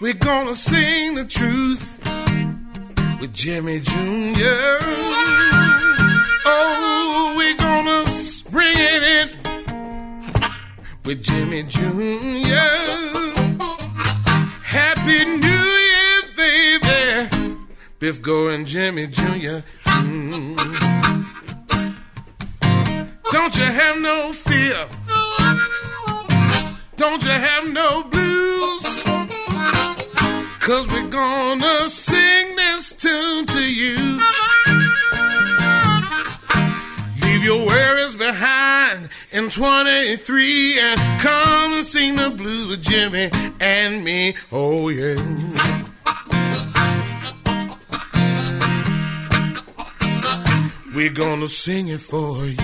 We're gonna sing the truth with Jimmy Jr. Oh, we're gonna bring it in with Jimmy Jr. Happy New Year, baby, Biff Gore and Jimmy Jr. Don't you have no fear, don't you have no blues, 'cause we're gonna sing this tune to you. Leave your worries behind in 23 and come and sing the blues with Jimmy and me. Oh yeah. We're gonna sing it for you.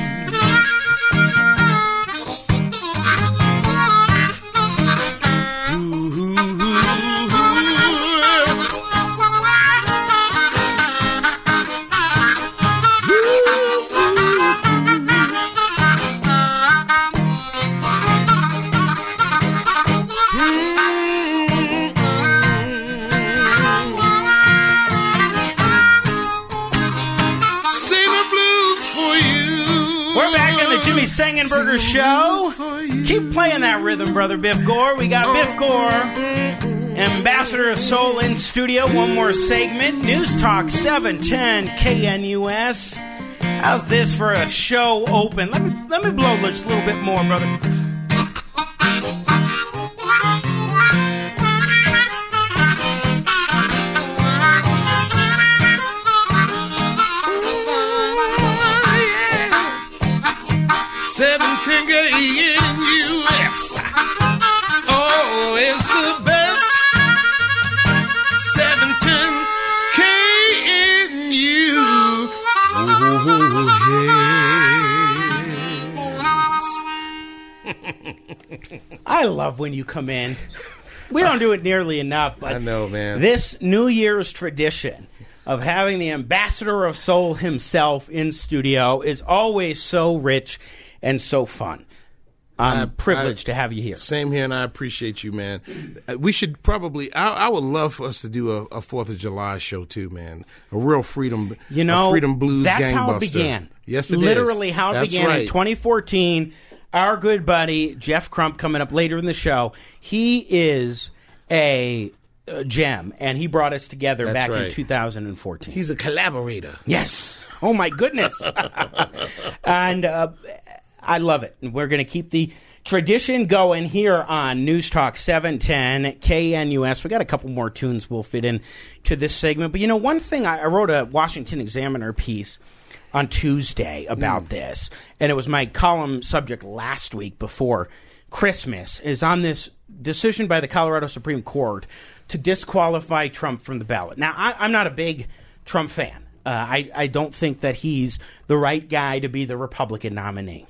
Sengenberger Show. Keep playing that rhythm, brother Biff Gore. We got Biff Gore, Ambassador of Soul, in studio. One more segment. News Talk 710 KNUS. How's this for a show open? Let me blow just a little bit more, brother. I love when you come in. We don't do it nearly enough, but I know, man. This New Year's tradition of having the Ambassador of Soul himself in studio is always so rich and so fun. I'm privileged to have you here. Same here, and I appreciate you, man. We should probably, I would love for us to do a 4th of July show too, man. A real freedom, freedom blues gangbuster. That's how it began. Yes, it is. Literally how it began in 2014. Our good buddy, Jeff Krump, coming up later in the show, he is a gem, and he brought us together in 2014. He's a collaborator. Yes. Oh, my goodness. And I love it. We're going to keep the tradition going here on News Talk 710 KNUS. We got a couple more tunes we'll fit in to this segment. But, one thing, I wrote a Washington Examiner piece on Tuesday about this, and it was my column subject last week before Christmas, is on this decision by the Colorado Supreme Court to disqualify Trump from the ballot. Now, I'm not a big Trump fan. I don't think that he's the right guy to be the Republican nominee.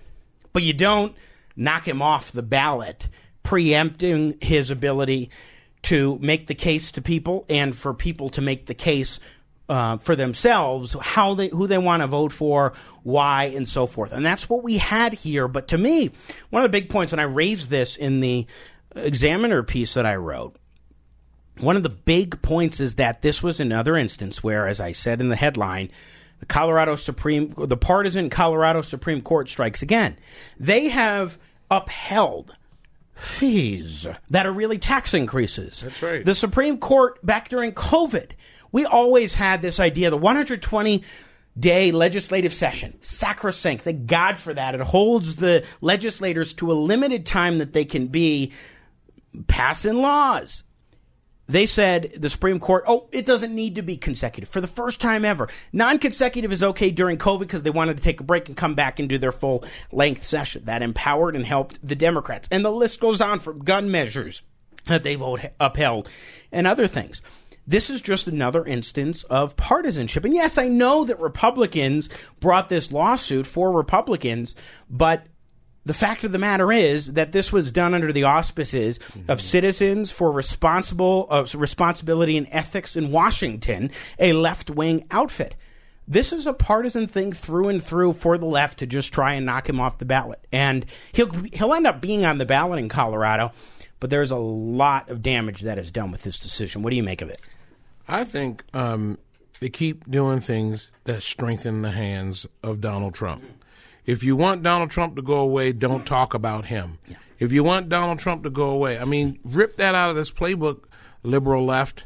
But you don't knock him off the ballot, preempting his ability to make the case to people and for people to make the case for themselves, who they want to vote for, why, and so forth. And that's what we had here. But to me, one of the big points, and I raised this in the Examiner piece that I wrote, one of the big points is that this was another instance where, as I said in the headline, the partisan Colorado Supreme Court strikes again. They have upheld fees that are really tax increases. That's right. The Supreme Court, back during COVID, we always had this idea, the 120 day legislative session, sacrosanct. Thank God for that. It holds the legislators to a limited time that they can be passing laws. They said, the Supreme Court, oh, it doesn't need to be consecutive for the first time ever. Non-consecutive is okay during COVID because they wanted to take a break and come back and do their full-length session. That empowered and helped the Democrats. And the list goes on from gun measures that they've upheld and other things. This is just another instance of partisanship. And yes, I know that Republicans brought this lawsuit for Republicans, but the fact of the matter is that this was done under the auspices of Citizens for Responsibility and Ethics in Washington, a left-wing outfit. This is a partisan thing through and through for the left to just try and knock him off the ballot. And he'll end up being on the ballot in Colorado, but there's a lot of damage that is done with this decision. What do you make of it? I think they keep doing things that strengthen the hands of Donald Trump. If you want Donald Trump to go away, don't talk about him. Yeah. If you want Donald Trump to go away, I mean, rip that out of this playbook, liberal left.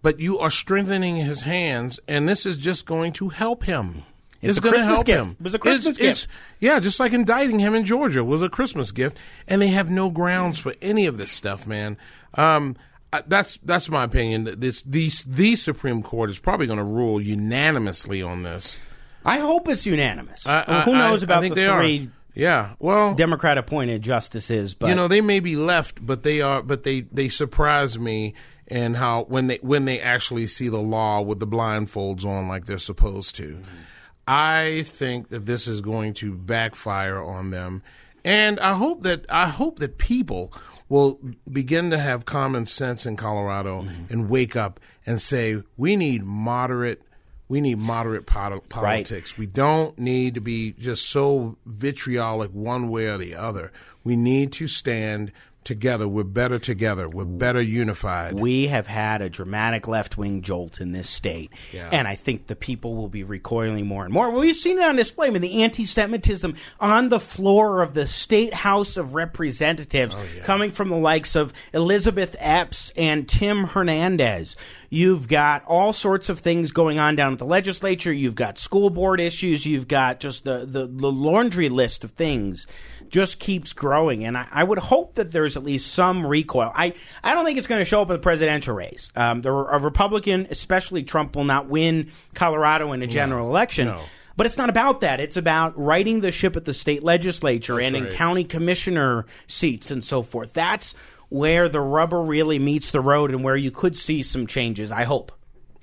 But you are strengthening his hands, and this is just going to help him. It's going to help him. It was a Christmas gift. Yeah, just like indicting him in Georgia was a Christmas gift, and they have no grounds for any of this stuff, man. That's my opinion. The Supreme Court is probably going to rule unanimously on this. I hope it's unanimous. Who knows about the three Democrat-appointed justices? But you know, they may be left, but they are. But they surprise me in how when they actually see the law with the blindfolds on, like they're supposed to. Mm-hmm. I think that this is going to backfire on them, and I hope that people will begin to have common sense in Colorado and wake up and say we need moderate politics. Right. We don't need to be just so vitriolic one way or the other. We need to stand together. We're better together. We're better unified. We have had a dramatic left-wing jolt in this state, and I think the people will be recoiling more and more. Well, we've seen it on display. I mean, the anti-Semitism on the floor of the State House of Representatives coming from the likes of Elizabeth Epps and Tim Hernandez. You've got all sorts of things going on down at the legislature. You've got school board issues. You've got just the laundry list of things just keeps growing. And I would hope that there's at least some recoil. I don't think it's going to show up in the presidential race. A Republican, especially Trump, will not win Colorado in a general election. No. But it's not about that. It's about righting the ship at the state legislature in county commissioner seats and so forth. That's where the rubber really meets the road and where you could see some changes, I hope.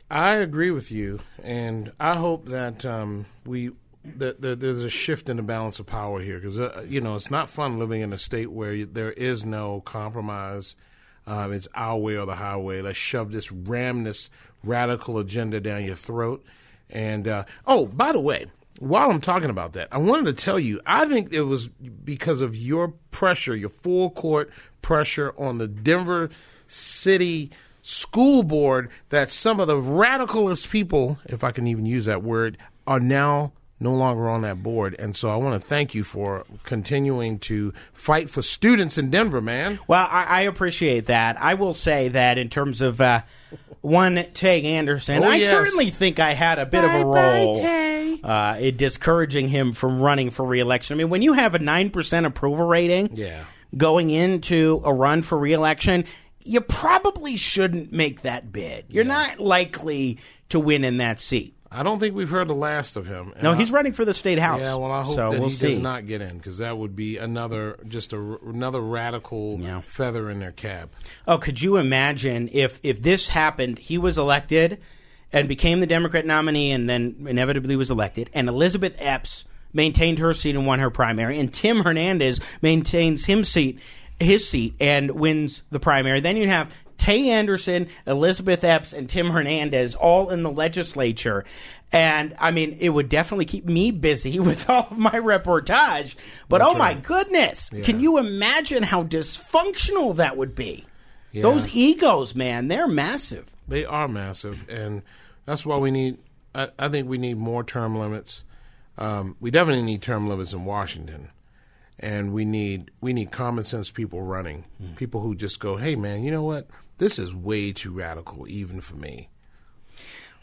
I agree with you, and I hope that there's a shift in the balance of power here because, it's not fun living in a state where there is no compromise. It's our way or the highway. Let's shove this radical agenda down your throat. And, by the way, while I'm talking about that, I wanted to tell you, I think it was because of your pressure, your full court pressure on the Denver City School Board that some of the radicalist people, if I can even use that word, are now no longer on that board. And so I want to thank you for continuing to fight for students in Denver, man. Well, I appreciate that. I will say that in terms of one Tay Anderson, I certainly think I had a bit of a role. It discouraging him from running for re-election. I mean, when you have a 9% approval rating going into a run for re-election, you probably shouldn't make that bid. You're not likely to win in that seat. I don't think we've heard the last of him. No, he's running for the state house. Yeah, well, I hope he does not get in because that would be another radical feather in their cap. Oh, could you imagine if this happened, he was elected and became the Democrat nominee and then inevitably was elected. And Elizabeth Epps maintained her seat and won her primary. And Tim Hernandez maintains his seat and wins the primary. Then you have Tay Anderson, Elizabeth Epps, and Tim Hernandez all in the legislature. And, I mean, it would definitely keep me busy with all of my reportage. But, my goodness, can you imagine how dysfunctional that would be? Yeah. Those egos, man, they're massive. They are massive, and that's why we need – I think we need more term limits. We definitely need term limits in Washington, and we need common sense people running, people who just go, hey, man, you know what? This is way too radical even for me.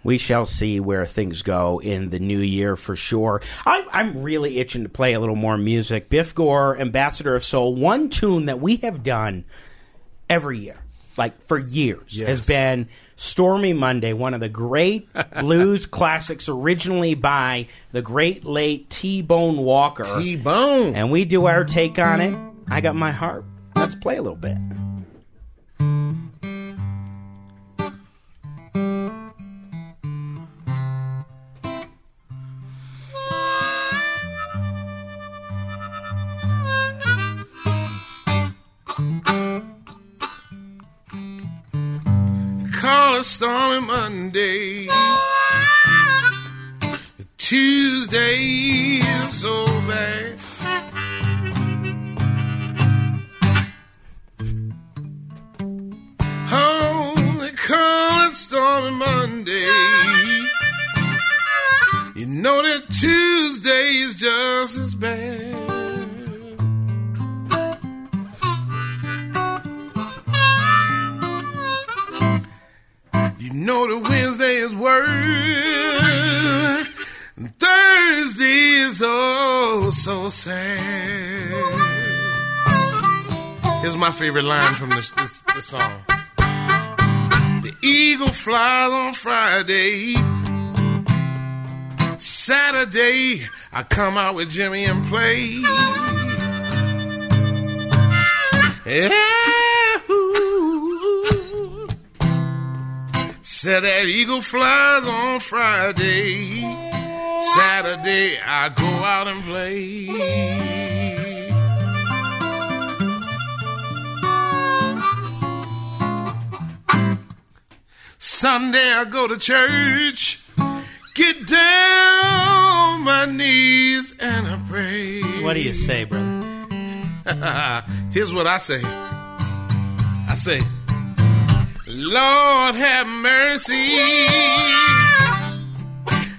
We shall see where things go in the new year for sure. I'm really itching to play a little more music. Biff Gore, Ambassador of Soul, one tune that we have done every year, like for years, has been Stormy Monday, one of the great blues classics originally by the great late T-Bone Walker. T-Bone. And we do our take on it. I Got My Harp. Let's play a little bit. Stormy Monday, Tuesday is so bad. Oh, they call it Stormy Monday. You know that Tuesday is just as bad. Know that Wednesday is worse, and Thursday is oh so sad. Here's my favorite line from this song. The eagle flies on Friday. Saturday, I come out with Jimmy and play. Yeah. Said that eagle flies on Friday. Saturday, I go out and play. Sunday, I go to church. Get down on my knees and I pray. What do you say, brother? Here's what I say. I say, Lord have mercy,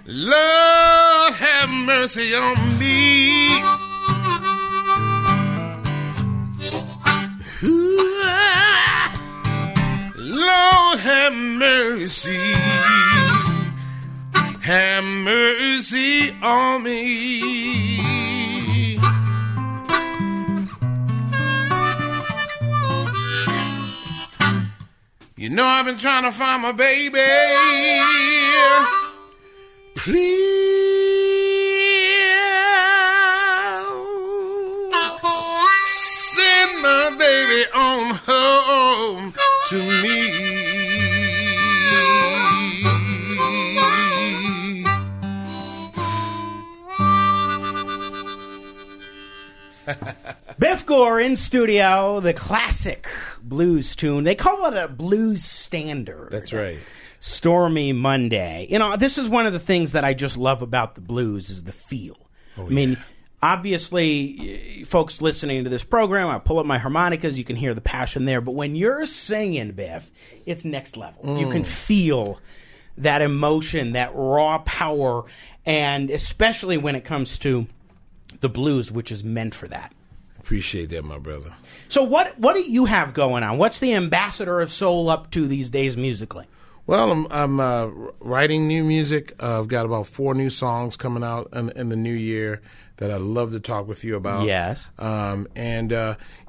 Lord have mercy on me. Lord have mercy on me. You know I've been trying to find my baby. Please send my baby on home to me. Biff Gore in studio, the classic blues tune. They call it a blues standard. That's right. Stormy Monday. You know, this is one of the things that I just love about the blues is the feel. Oh, I mean, obviously, folks listening to this program, I pull up my harmonicas. You can hear the passion there. But when you're singing, Biff, it's next level. You can feel that emotion, that raw power, and especially when it comes to the blues, which is meant for that. Appreciate that, my brother. So what do you have going on? What's the Ambassador of Soul up to these days musically? Well, I'm writing new music. I've got about 4 new songs coming out in the new year that I'd love to talk with you about. Yes. You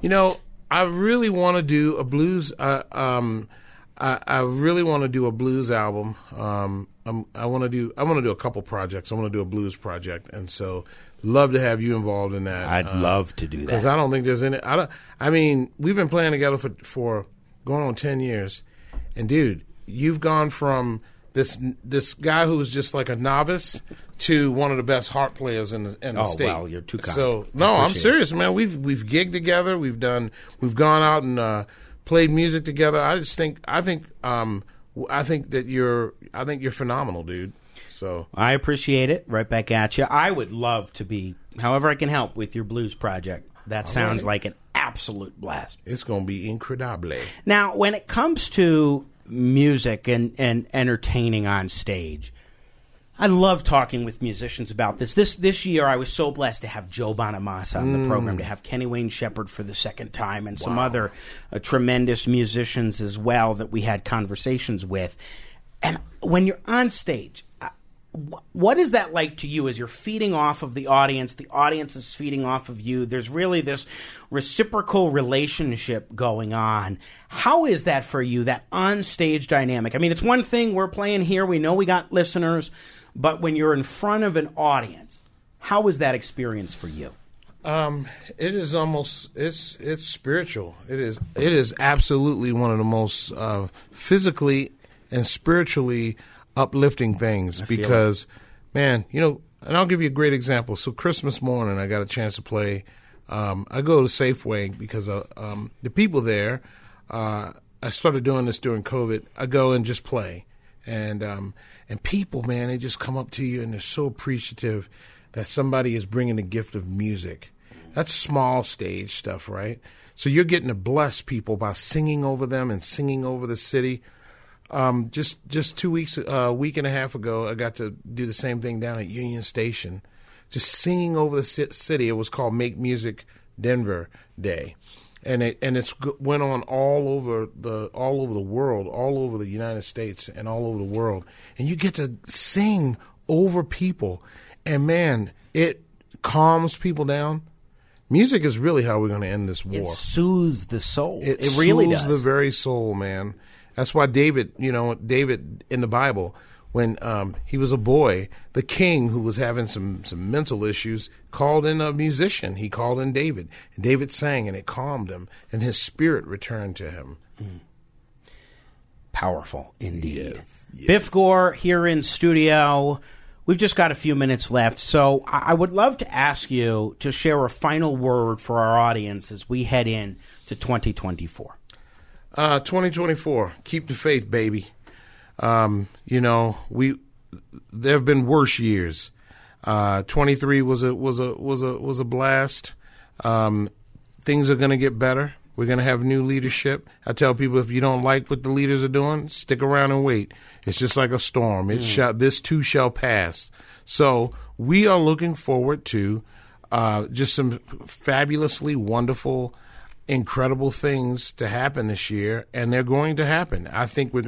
know, I really want to do a blues. I really want to do a blues album. I want to do a couple projects. I want to do a blues project, and so love to have you involved in that. I'd love to do that because I don't think there's any. I mean, we've been playing together for going on 10 years, and dude, you've gone from this guy who was just like a novice to one of the best harp players in the state. Oh wow, you're too kind. So no, I'm serious, man. We've gigged together. We've gone out and played music together. I think you're phenomenal, dude. So I appreciate it. Right back at you. I would love to be, however I can help with your blues project. That sounds like an absolute blast. It's going to be incredible. Now, when it comes to music and entertaining on stage, I love talking with musicians about this. This year, I was so blessed to have Joe Bonamassa on the program, to have Kenny Wayne Shepherd for the second time, and some other tremendous musicians as well that we had conversations with. And when you're on stage, what is that like to you as you're feeding off of the audience is feeding off of you, there's really this reciprocal relationship going on. How is that for you, that on-stage dynamic? I mean, it's one thing, we're playing here, we know we got listeners, but when you're in front of an audience, how is that experience for you? It is almost, it's spiritual. It is absolutely one of the most physically and spiritually uplifting things, because, man, you know, and I'll give you a great example. So Christmas morning, I got a chance to play. I go to Safeway because the people there, I started doing this during COVID. I go and just play. And people, man, they just come up to you and they're so appreciative that somebody is bringing the gift of music. That's small stage stuff, right? So you're getting to bless people by singing over them and singing over the city. Just 2 weeks, week and a half ago, I got to do the same thing down at Union Station, just singing over the city. It was called Make Music Denver Day, and it went on all over the world, all over the United States, and all over the world. And you get to sing over people, and man, it calms people down. Music is really how we're going to end this war. It soothes the soul. It really does. It soothes the very soul, man. That's why David in the Bible, when he was a boy, the king who was having some mental issues called in a musician. He called in David. And David sang, and it calmed him, and his spirit returned to him. Mm. Powerful indeed. Yes, yes. Biff Gore here in studio. We've just got a few minutes left, so I would love to ask you to share a final word for our audience as we head in to 2024. 2024, keep the faith, baby. There have been worse years. 23 was a blast. Things are going to get better. We're going to have new leadership. I tell people, if you don't like what the leaders are doing, stick around and wait. It's just like a storm. This too shall pass. So we are looking forward to just some fabulously wonderful, incredible things to happen this year, and they're going to happen. I think we're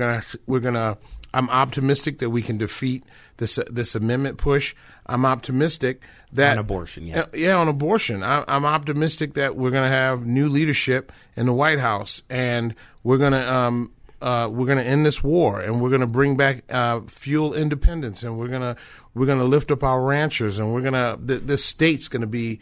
gonna. I'm optimistic that we can defeat this amendment push. I'm optimistic that on abortion, on abortion. I'm optimistic that we're gonna have new leadership in the White House, and we're gonna end this war, and we're gonna bring back fuel independence, and we're gonna lift up our ranchers, and the state's gonna be.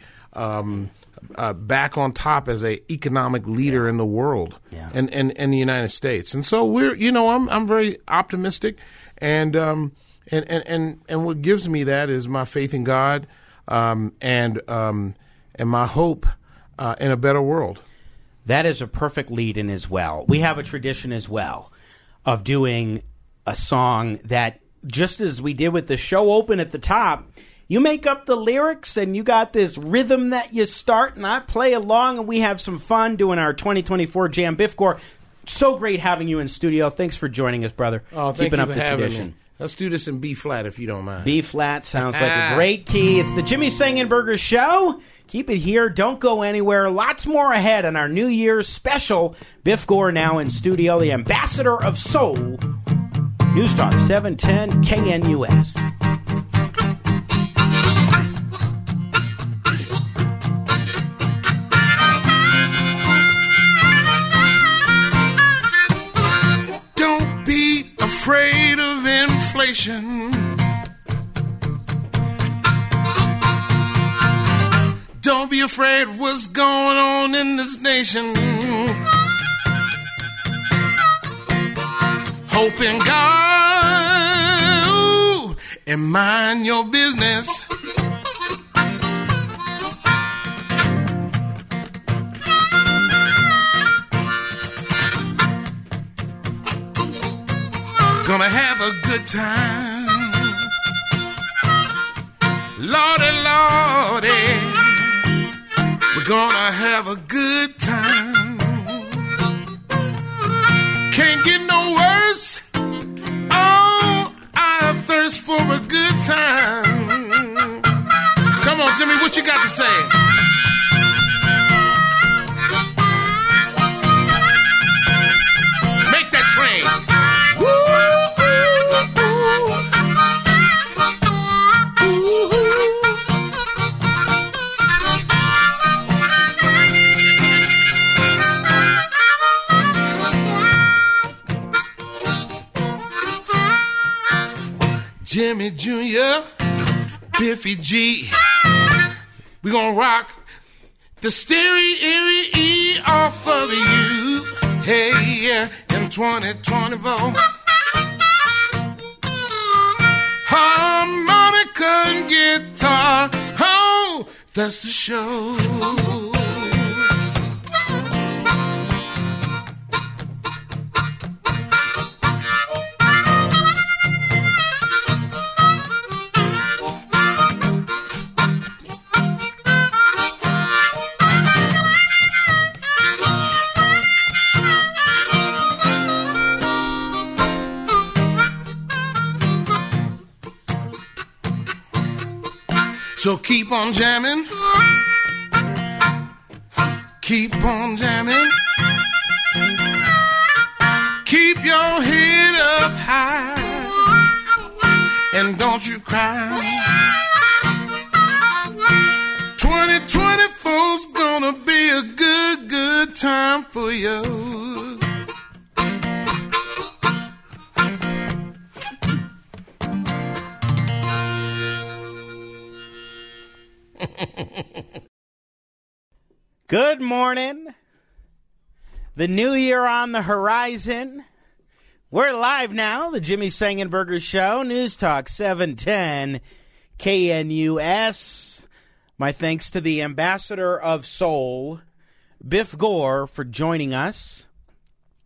Back on top as an economic leader in the world and the United States. And so I'm very optimistic, and what gives me that is my faith in God, and my hope in a better world. That is a perfect lead in as well. We have a tradition as well of doing a song that, just as we did with the show open at the top, you make up the lyrics, and you got this rhythm that you start, and I play along, and we have some fun doing our 2024 Jam. Biff Gore, so great having you in studio. Thanks for joining us, brother. Oh, thank you for having me. Keeping up the tradition. Let's do this in B-flat, if you don't mind. B-flat sounds like a great key. It's the Jimmy Sengenberger Show. Keep it here. Don't go anywhere. Lots more ahead on our New Year's special. Biff Gore now in studio, the ambassador of soul. News Talk 710 KNUS. Afraid of inflation. Don't be afraid of what's going on in this nation. Hope in God, and mind your business. Gonna have a good time, Lordy, Lordy, we're gonna have a good time. Can't get no worse, oh, I thirst for a good time. Come on, Jimmy, what you got to say? Make that train. Woo! Jimmy Jr., Biffy G. We gonna rock the stereo off of you. Hey, yeah, in 2024. Harmonica and guitar. Oh, that's the show. So keep on jamming, keep on jamming, keep your head up high, and don't you cry. 2024's gonna be a good, good time for you. Good morning. The new year on the horizon. We're live now. The Jimmy Sengenberger Show. News Talk 710 KNUS. My thanks to the Ambassador of Soul, Biff Gore, for joining us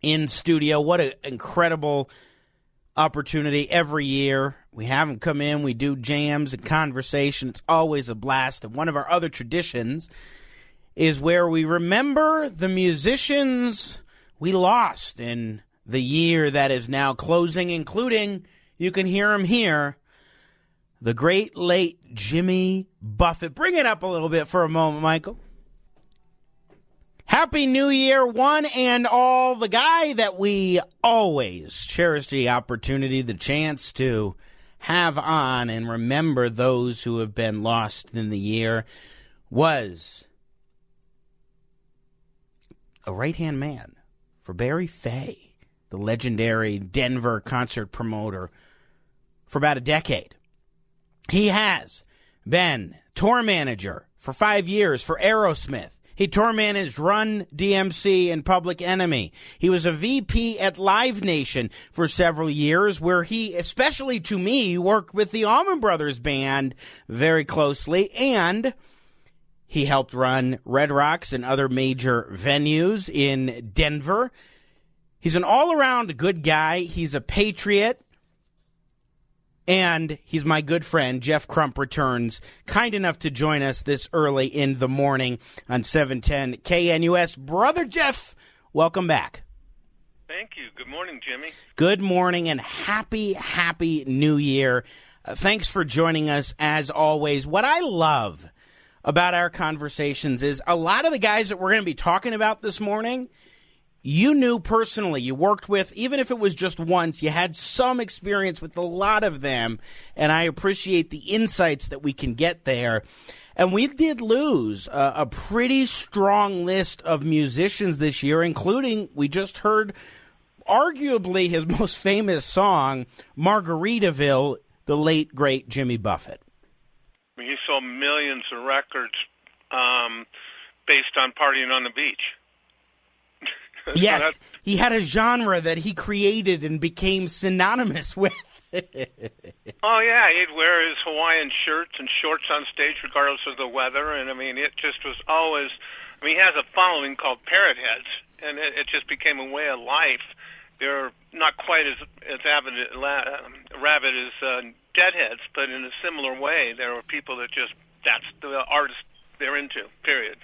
in studio. What an incredible opportunity every year. We have him come in. We do jams and conversation. It's always a blast. And one of our other traditions is where we remember the musicians we lost in the year that is now closing, including, you can hear him here, the great late Jimmy Buffett. Bring it up a little bit for a moment, Michael. Happy New Year, one and all. The guy that we always cherish the opportunity, the chance to have on and remember those who have been lost in the year was a right-hand man for Barry Fey, the legendary Denver concert promoter, for about a decade. He has been tour manager for 5 years for Aerosmith. He tour managed Run DMC and Public Enemy. He was a VP at Live Nation for several years, where he, especially to me, worked with the Allman Brothers Band very closely, and he helped run Red Rocks and other major venues in Denver. He's an all-around good guy. He's a patriot. And he's my good friend. Jeff Krump returns, kind enough to join us this early in the morning on 710 KNUS. Brother Jeff, welcome back. Thank you. Good morning, Jimmy. Good morning, and happy, happy New Year. Thanks for joining us, as always. What I love about our conversations is a lot of the guys that we're going to be talking about this morning, you knew personally, you worked with, even if it was just once, you had some experience with a lot of them, and I appreciate the insights that we can get there. And we did lose a pretty strong list of musicians this year, including, we just heard, arguably his most famous song, Margaritaville, the late, great Jimmy Buffett. He sold millions of records based on partying on the beach. Yes, so he had a genre that he created and became synonymous with. Oh, yeah, he'd wear his Hawaiian shirts and shorts on stage regardless of the weather. And, I mean, it just was always – I mean, he has a following called Parrot Heads, and it just became a way of life. They're not quite as rabid as Deadheads, but in a similar way, there were people that just, that's the artist they're into, period.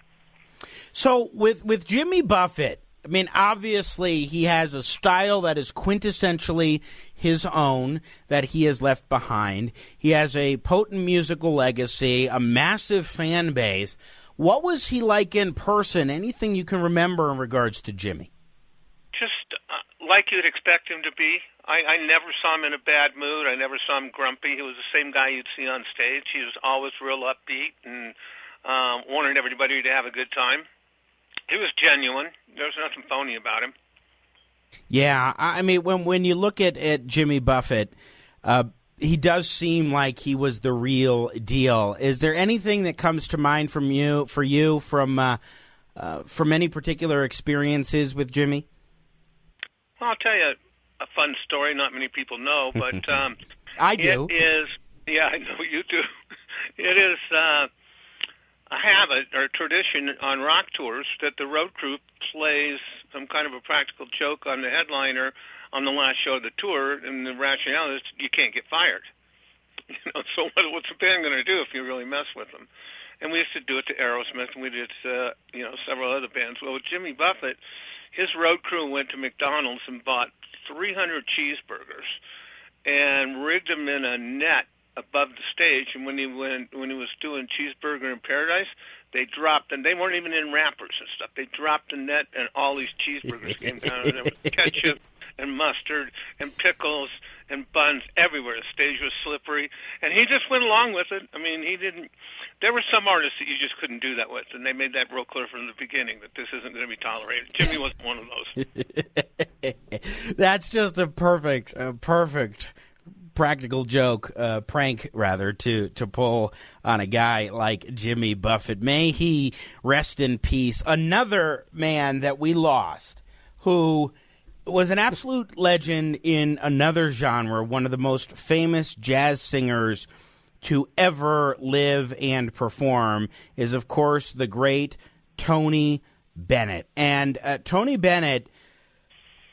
So with Jimmy Buffett, I mean, obviously he has a style that is quintessentially his own that he has left behind. He has a potent musical legacy, a massive fan base. What was he like in person? Anything you can remember in regards to Jimmy? Just like you'd expect him to be. I never saw him in a bad mood. I never saw him grumpy. He was the same guy you'd see on stage. He was always real upbeat and wanted everybody to have a good time. He was genuine. There was nothing phony about him. Yeah, I mean, when you look at Jimmy Buffett, he does seem like he was the real deal. Is there anything that comes to mind from any particular experiences with Jimmy? Well, I'll tell you a fun story not many people know, but I do. It is, yeah, I know you do. It is a habit or tradition on rock tours that the road crew plays some kind of a practical joke on the headliner on the last show of the tour, and the rationale is you can't get fired. You know, so what's the band going to do if you really mess with them? And we used to do it to Aerosmith, and we did several other bands. Well, with Jimmy Buffett, his road crew went to McDonald's and bought 300 cheeseburgers and rigged them in a net above the stage. And when he was doing Cheeseburger in Paradise, they dropped, and they weren't even in wrappers and stuff. They dropped the net, and all these cheeseburgers came down, and there was ketchup and mustard and pickles and buns everywhere. The stage was slippery, and he just went along with it. I mean, he didn't. There were some artists that you just couldn't do that with, and they made that real clear from the beginning that this isn't going to be tolerated. Jimmy wasn't one of those. That's just a perfect practical joke, prank rather, to pull on a guy like Jimmy Buffett. May he rest in peace. Another man that we lost who was an absolute legend in another genre, one of the most famous jazz singers to ever live and perform, is, of course, the great Tony Bennett. And Tony Bennett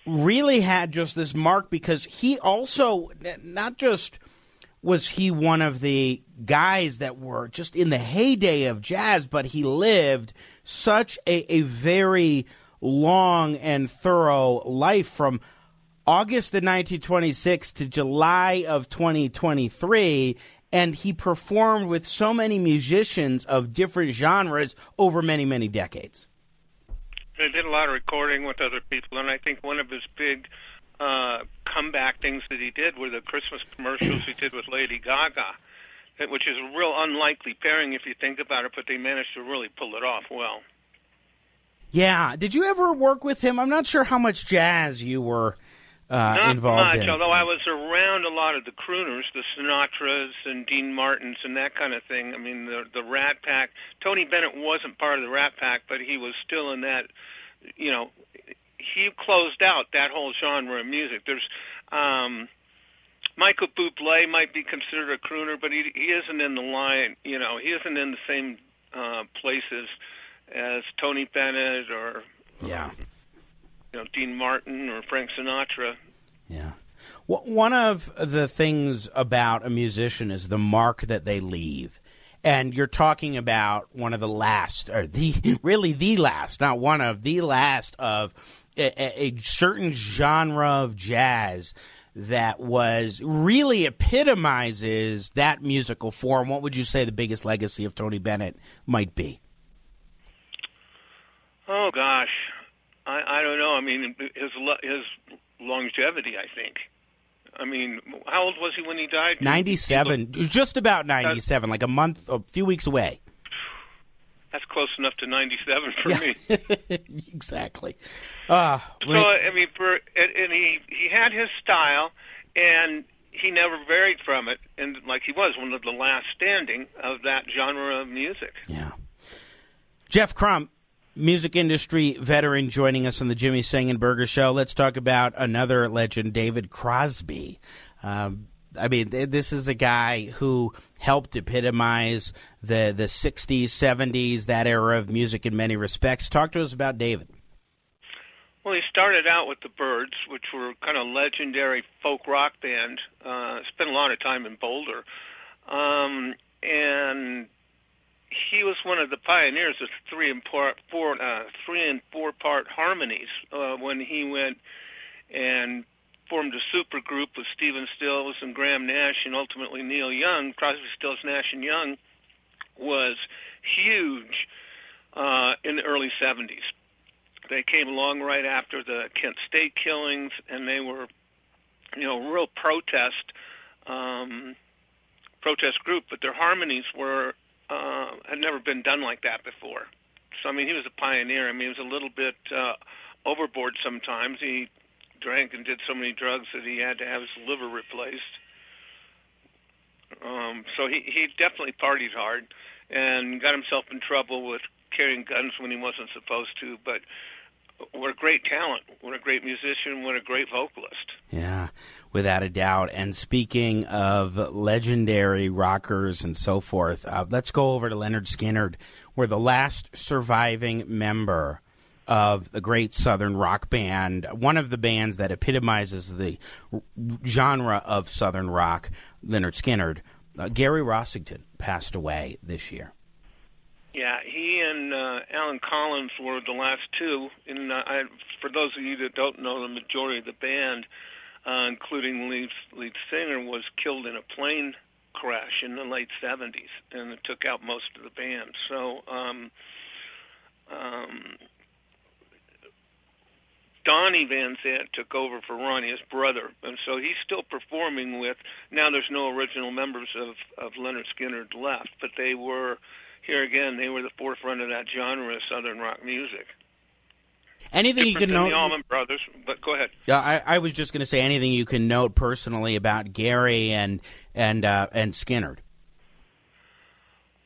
really had just this mark because he also, not just was he one of the guys that were just in the heyday of jazz, but he lived such a very long and thorough life from August of 1926 to July of 2023, and he performed with so many musicians of different genres over many, many decades. I did a lot of recording with other people, and I think one of his big comeback things that he did were the Christmas commercials he did with Lady Gaga, which is a real unlikely pairing if you think about it, but they managed to really pull it off well. Yeah. Did you ever work with him? I'm not sure how much jazz you were involved in. Not much, although I was around a lot of the crooners, the Sinatras and Dean Martins and that kind of thing. I mean, the Rat Pack. Tony Bennett wasn't part of the Rat Pack, but he was still in that, you know, he closed out that whole genre of music. There's Michael Bublé might be considered a crooner, but he isn't in the line, you know, he isn't in the same places as Tony Bennett or Dean Martin or Frank Sinatra. Yeah. Well, one of the things about a musician is the mark that they leave. And you're talking about one of the last, or the last of a certain genre of jazz that was really epitomizes that musical form. What would you say the biggest legacy of Tony Bennett might be? Oh, gosh. I don't know. I mean, his longevity, I think. I mean, how old was he when he died? 97. Just about 97, like a few weeks away. That's close enough to 97 for me. Exactly. He had his style, and he never varied from it. And like he was one of the last standing of that genre of music. Yeah. Jeff Krump, music industry veteran, joining us on the Jimmy Sengenberger Show. Let's talk about another legend, David Crosby. This is a guy who helped epitomize the 60s, 70s, that era of music in many respects. Talk to us about David. Well, he started out with the Byrds, which were kind of legendary folk rock band. Spent a lot of time in Boulder. And he was one of the pioneers of three and four part harmonies when he went and formed a super group with Stephen Stills and Graham Nash and ultimately Neil Young. Crosby, Stills, Nash and Young was huge in the early 70s. They came along right after the Kent State killings, and they were, you know, real protest group, but their harmonies were had never been done like that before. So, I mean, he was a pioneer. I mean, he was a little bit overboard sometimes. He drank and did so many drugs that he had to have his liver replaced. So he definitely partied hard and got himself in trouble with carrying guns when he wasn't supposed to. But what a great talent, what a great musician, what a great vocalist. Yeah, without a doubt. And speaking of legendary rockers and so forth, let's go over to Lynyrd Skynyrd. We're the last surviving member of the great Southern rock band, one of the bands that epitomizes the genre of Southern rock, Lynyrd Skynyrd. Gary Rossington passed away this year. Yeah, he and Alan Collins were the last two. And for those of you that don't know, the majority of the band, including the lead singer, was killed in a plane crash in the late 70s, and it took out most of the band. So Donnie Van Zandt took over for Ronnie, his brother, and so he's still performing with. Now there's no original members of Lynyrd Skynyrd left, but they were, here again, they were the forefront of that genre of Southern rock music. Anything different you can note? The Allman Brothers, but go ahead. I was just going to say, anything you can note personally about Gary and Skynyrd.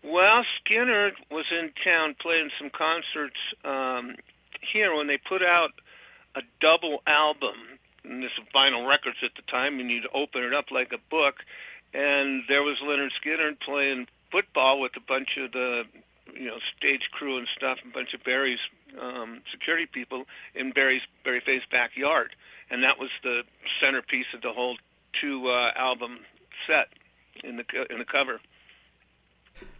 Well, Skynyrd was in town playing some concerts here when they put out a double album, and this was vinyl records at the time, and you'd open it up like a book, and there was Lynyrd Skynyrd playing football with a bunch of the, stage crew and stuff, a bunch of Barry's security people in Barry Fey's backyard, and that was the centerpiece of the whole two-album set in the cover.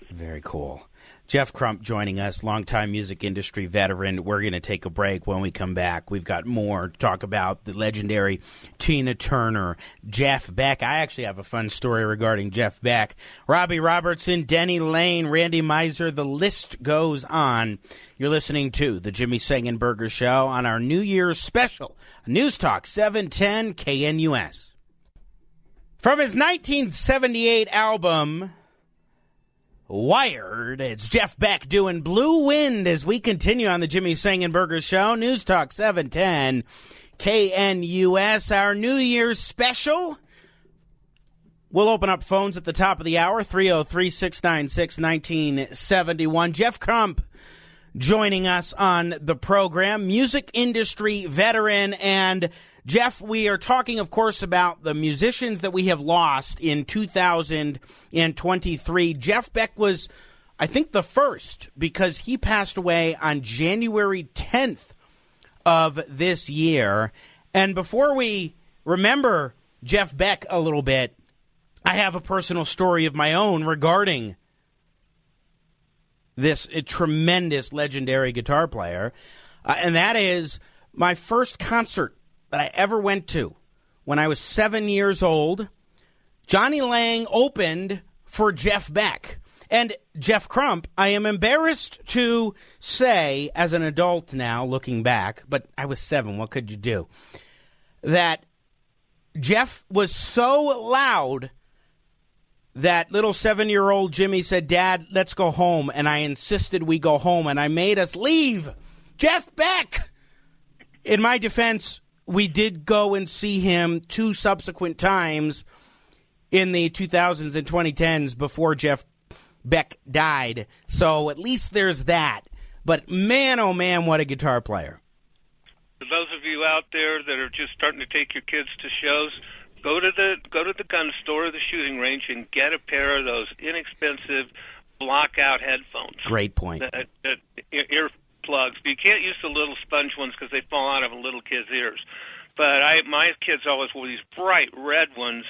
Very cool. Jeff Krump joining us, longtime music industry veteran. We're going to take a break. When we come back, we've got more to talk about the legendary Tina Turner, Jeff Beck. I actually have a fun story regarding Jeff Beck. Robbie Robertson, Denny Lane, Randy Meisner, the list goes on. You're listening to The Jimmy Sengenberger Show on our New Year's special, News Talk 710 KNUS. From his 1978 album, Wired, it's Jeff Beck doing Blue Wind as we continue on the Jimmy Sengenberger Show, News Talk 710 KNUS, our New Year's special. We'll open up phones at the top of the hour, 303-696-1971. Jeff Krump joining us on the program, music industry veteran. And Jeff, we are talking, of course, about the musicians that we have lost in 2023. Jeff Beck was, I think, the first, because he passed away on January 10th of this year. And before we remember Jeff Beck a little bit, I have a personal story of my own regarding this tremendous legendary guitar player, and that is my first concert that I ever went to when I was 7 years old. Johnny Lang opened for Jeff Beck. And Jeff Krump, I am embarrassed to say, as an adult now, looking back, but I was 7, what could you do? That Jeff was so loud that little 7-year-old Jimmy said, "Dad, let's go home." And I insisted we go home, and I made us leave Jeff Beck. In my defense, we did go and see him two subsequent times in the 2000s and 2010s before Jeff Beck died. So at least there's that. But man, oh man, what a guitar player. For those of you out there that are just starting to take your kids to shows, go to the gun store or the shooting range and get a pair of those inexpensive block-out headphones. Great point. Earplugs. You can't use the little sponge ones because they fall out of a little kid's ears. But my kids always wore these bright red ones,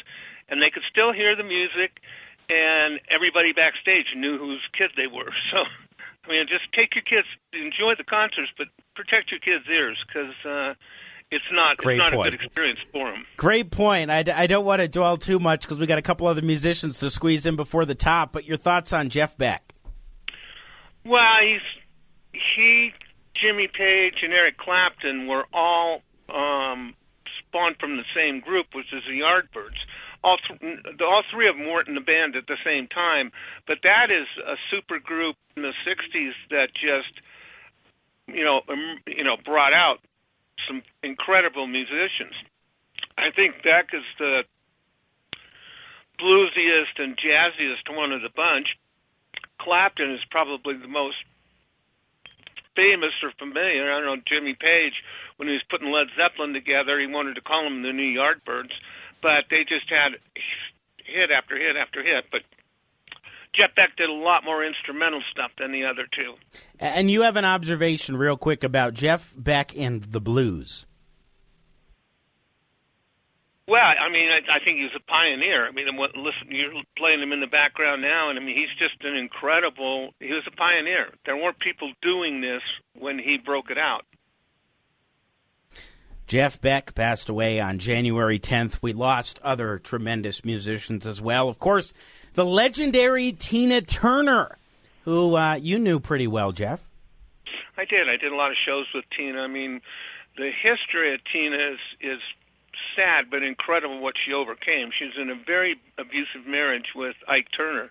and they could still hear the music, and everybody backstage knew whose kid they were. So, I mean, just take your kids, enjoy the concerts, but protect your kids' ears because it's not a good experience for them. Great point. I don't want to dwell too much because we got a couple other musicians to squeeze in before the top, but your thoughts on Jeff Beck? Well, He, Jimmy Page, and Eric Clapton were all spawned from the same group, which is the Yardbirds. All three of them weren't in the band at the same time, but that is a super group in the 60s that just, brought out some incredible musicians. I think Beck is the bluesiest and jazziest one of the bunch. Clapton is probably the most famous or familiar. I don't know, Jimmy Page, when he was putting Led Zeppelin together, he wanted to call them the New Yardbirds, but they just had hit after hit after hit. But Jeff Beck did a lot more instrumental stuff than the other two. And you have an observation real quick about Jeff Beck and the blues. Well, I mean, I think he was a pioneer. I mean, listen, you're playing him in the background now, and I mean, he's just an incredible – he was a pioneer. There weren't people doing this when he broke it out. Jeff Beck passed away on January 10th. We lost other tremendous musicians as well. Of course, the legendary Tina Turner, who you knew pretty well, Jeff. I did. I did a lot of shows with Tina. I mean, the history of Tina is sad but incredible what she overcame. She was in a very abusive marriage with Ike Turner,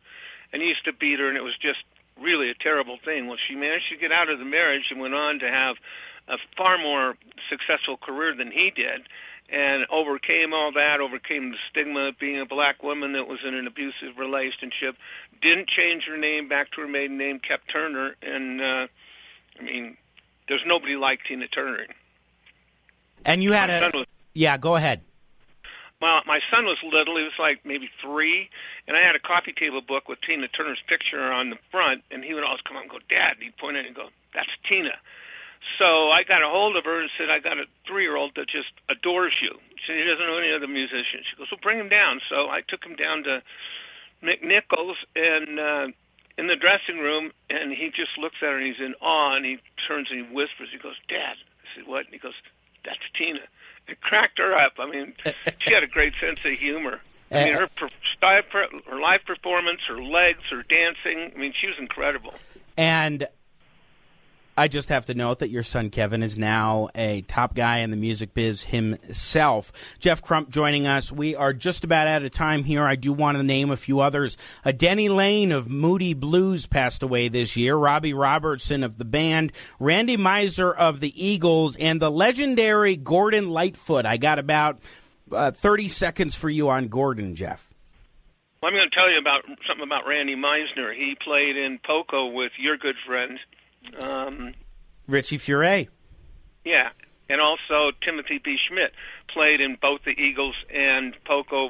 and he used to beat her, and it was just really a terrible thing. Well, she managed to get out of the marriage and went on to have a far more successful career than he did, and overcame all that, overcame the stigma of being a black woman that was in an abusive relationship, didn't change her name back to her maiden name, kept Turner, and, I mean, there's nobody like Tina Turner. And you had yeah, go ahead. Well, my son was little. He was like maybe 3, and I had a coffee table book with Tina Turner's picture on the front, and he would always come up and go, Dad, and he'd point at it and go, that's Tina. So I got a hold of her and said, I got a 3-year-old that just adores you. She said, he doesn't know any other musicians. She goes, well, bring him down. So I took him down to McNichols and in the dressing room, and he just looks at her, and he's in awe, and he turns and he whispers. He goes, Dad. I said, what? And he goes, that's Tina. It cracked her up. I mean, she had a great sense of humor. I mean, her live performance, her legs, her dancing, I mean, she was incredible. And I just have to note that your son, Kevin, is now a top guy in the music biz himself. Jeff Krump joining us. We are just about out of time here. I do want to name a few others. Denny Lane of Moody Blues passed away this year. Robbie Robertson of the band. Randy Meisner of the Eagles. And the legendary Gordon Lightfoot. I got about 30 seconds for you on Gordon, Jeff. Well, I'm going to tell you about something about Randy Meisner. He played in Poco with your good friend Richie Furay. Yeah, and also Timothy B. Schmidt played in both the Eagles and Poco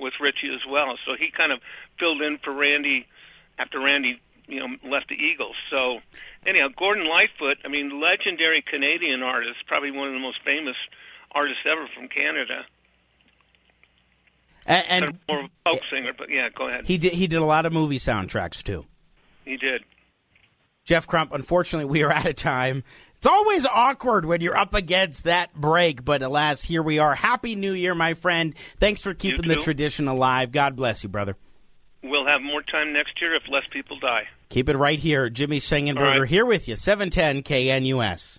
with Richie as well. So he kind of filled in for Randy after Randy, left the Eagles. So anyhow, Gordon Lightfoot, I mean, legendary Canadian artist, probably one of the most famous artists ever from Canada. And more of a folk singer, but yeah, go ahead. He did a lot of movie soundtracks too. He did. Jeff Krump, unfortunately, we are out of time. It's always awkward when you're up against that break, but alas, here we are. Happy New Year, my friend. Thanks for keeping the tradition alive. God bless you, brother. We'll have more time next year if less people die. Keep it right here. Jimmy Sengenberger here with you, 710 KNUS.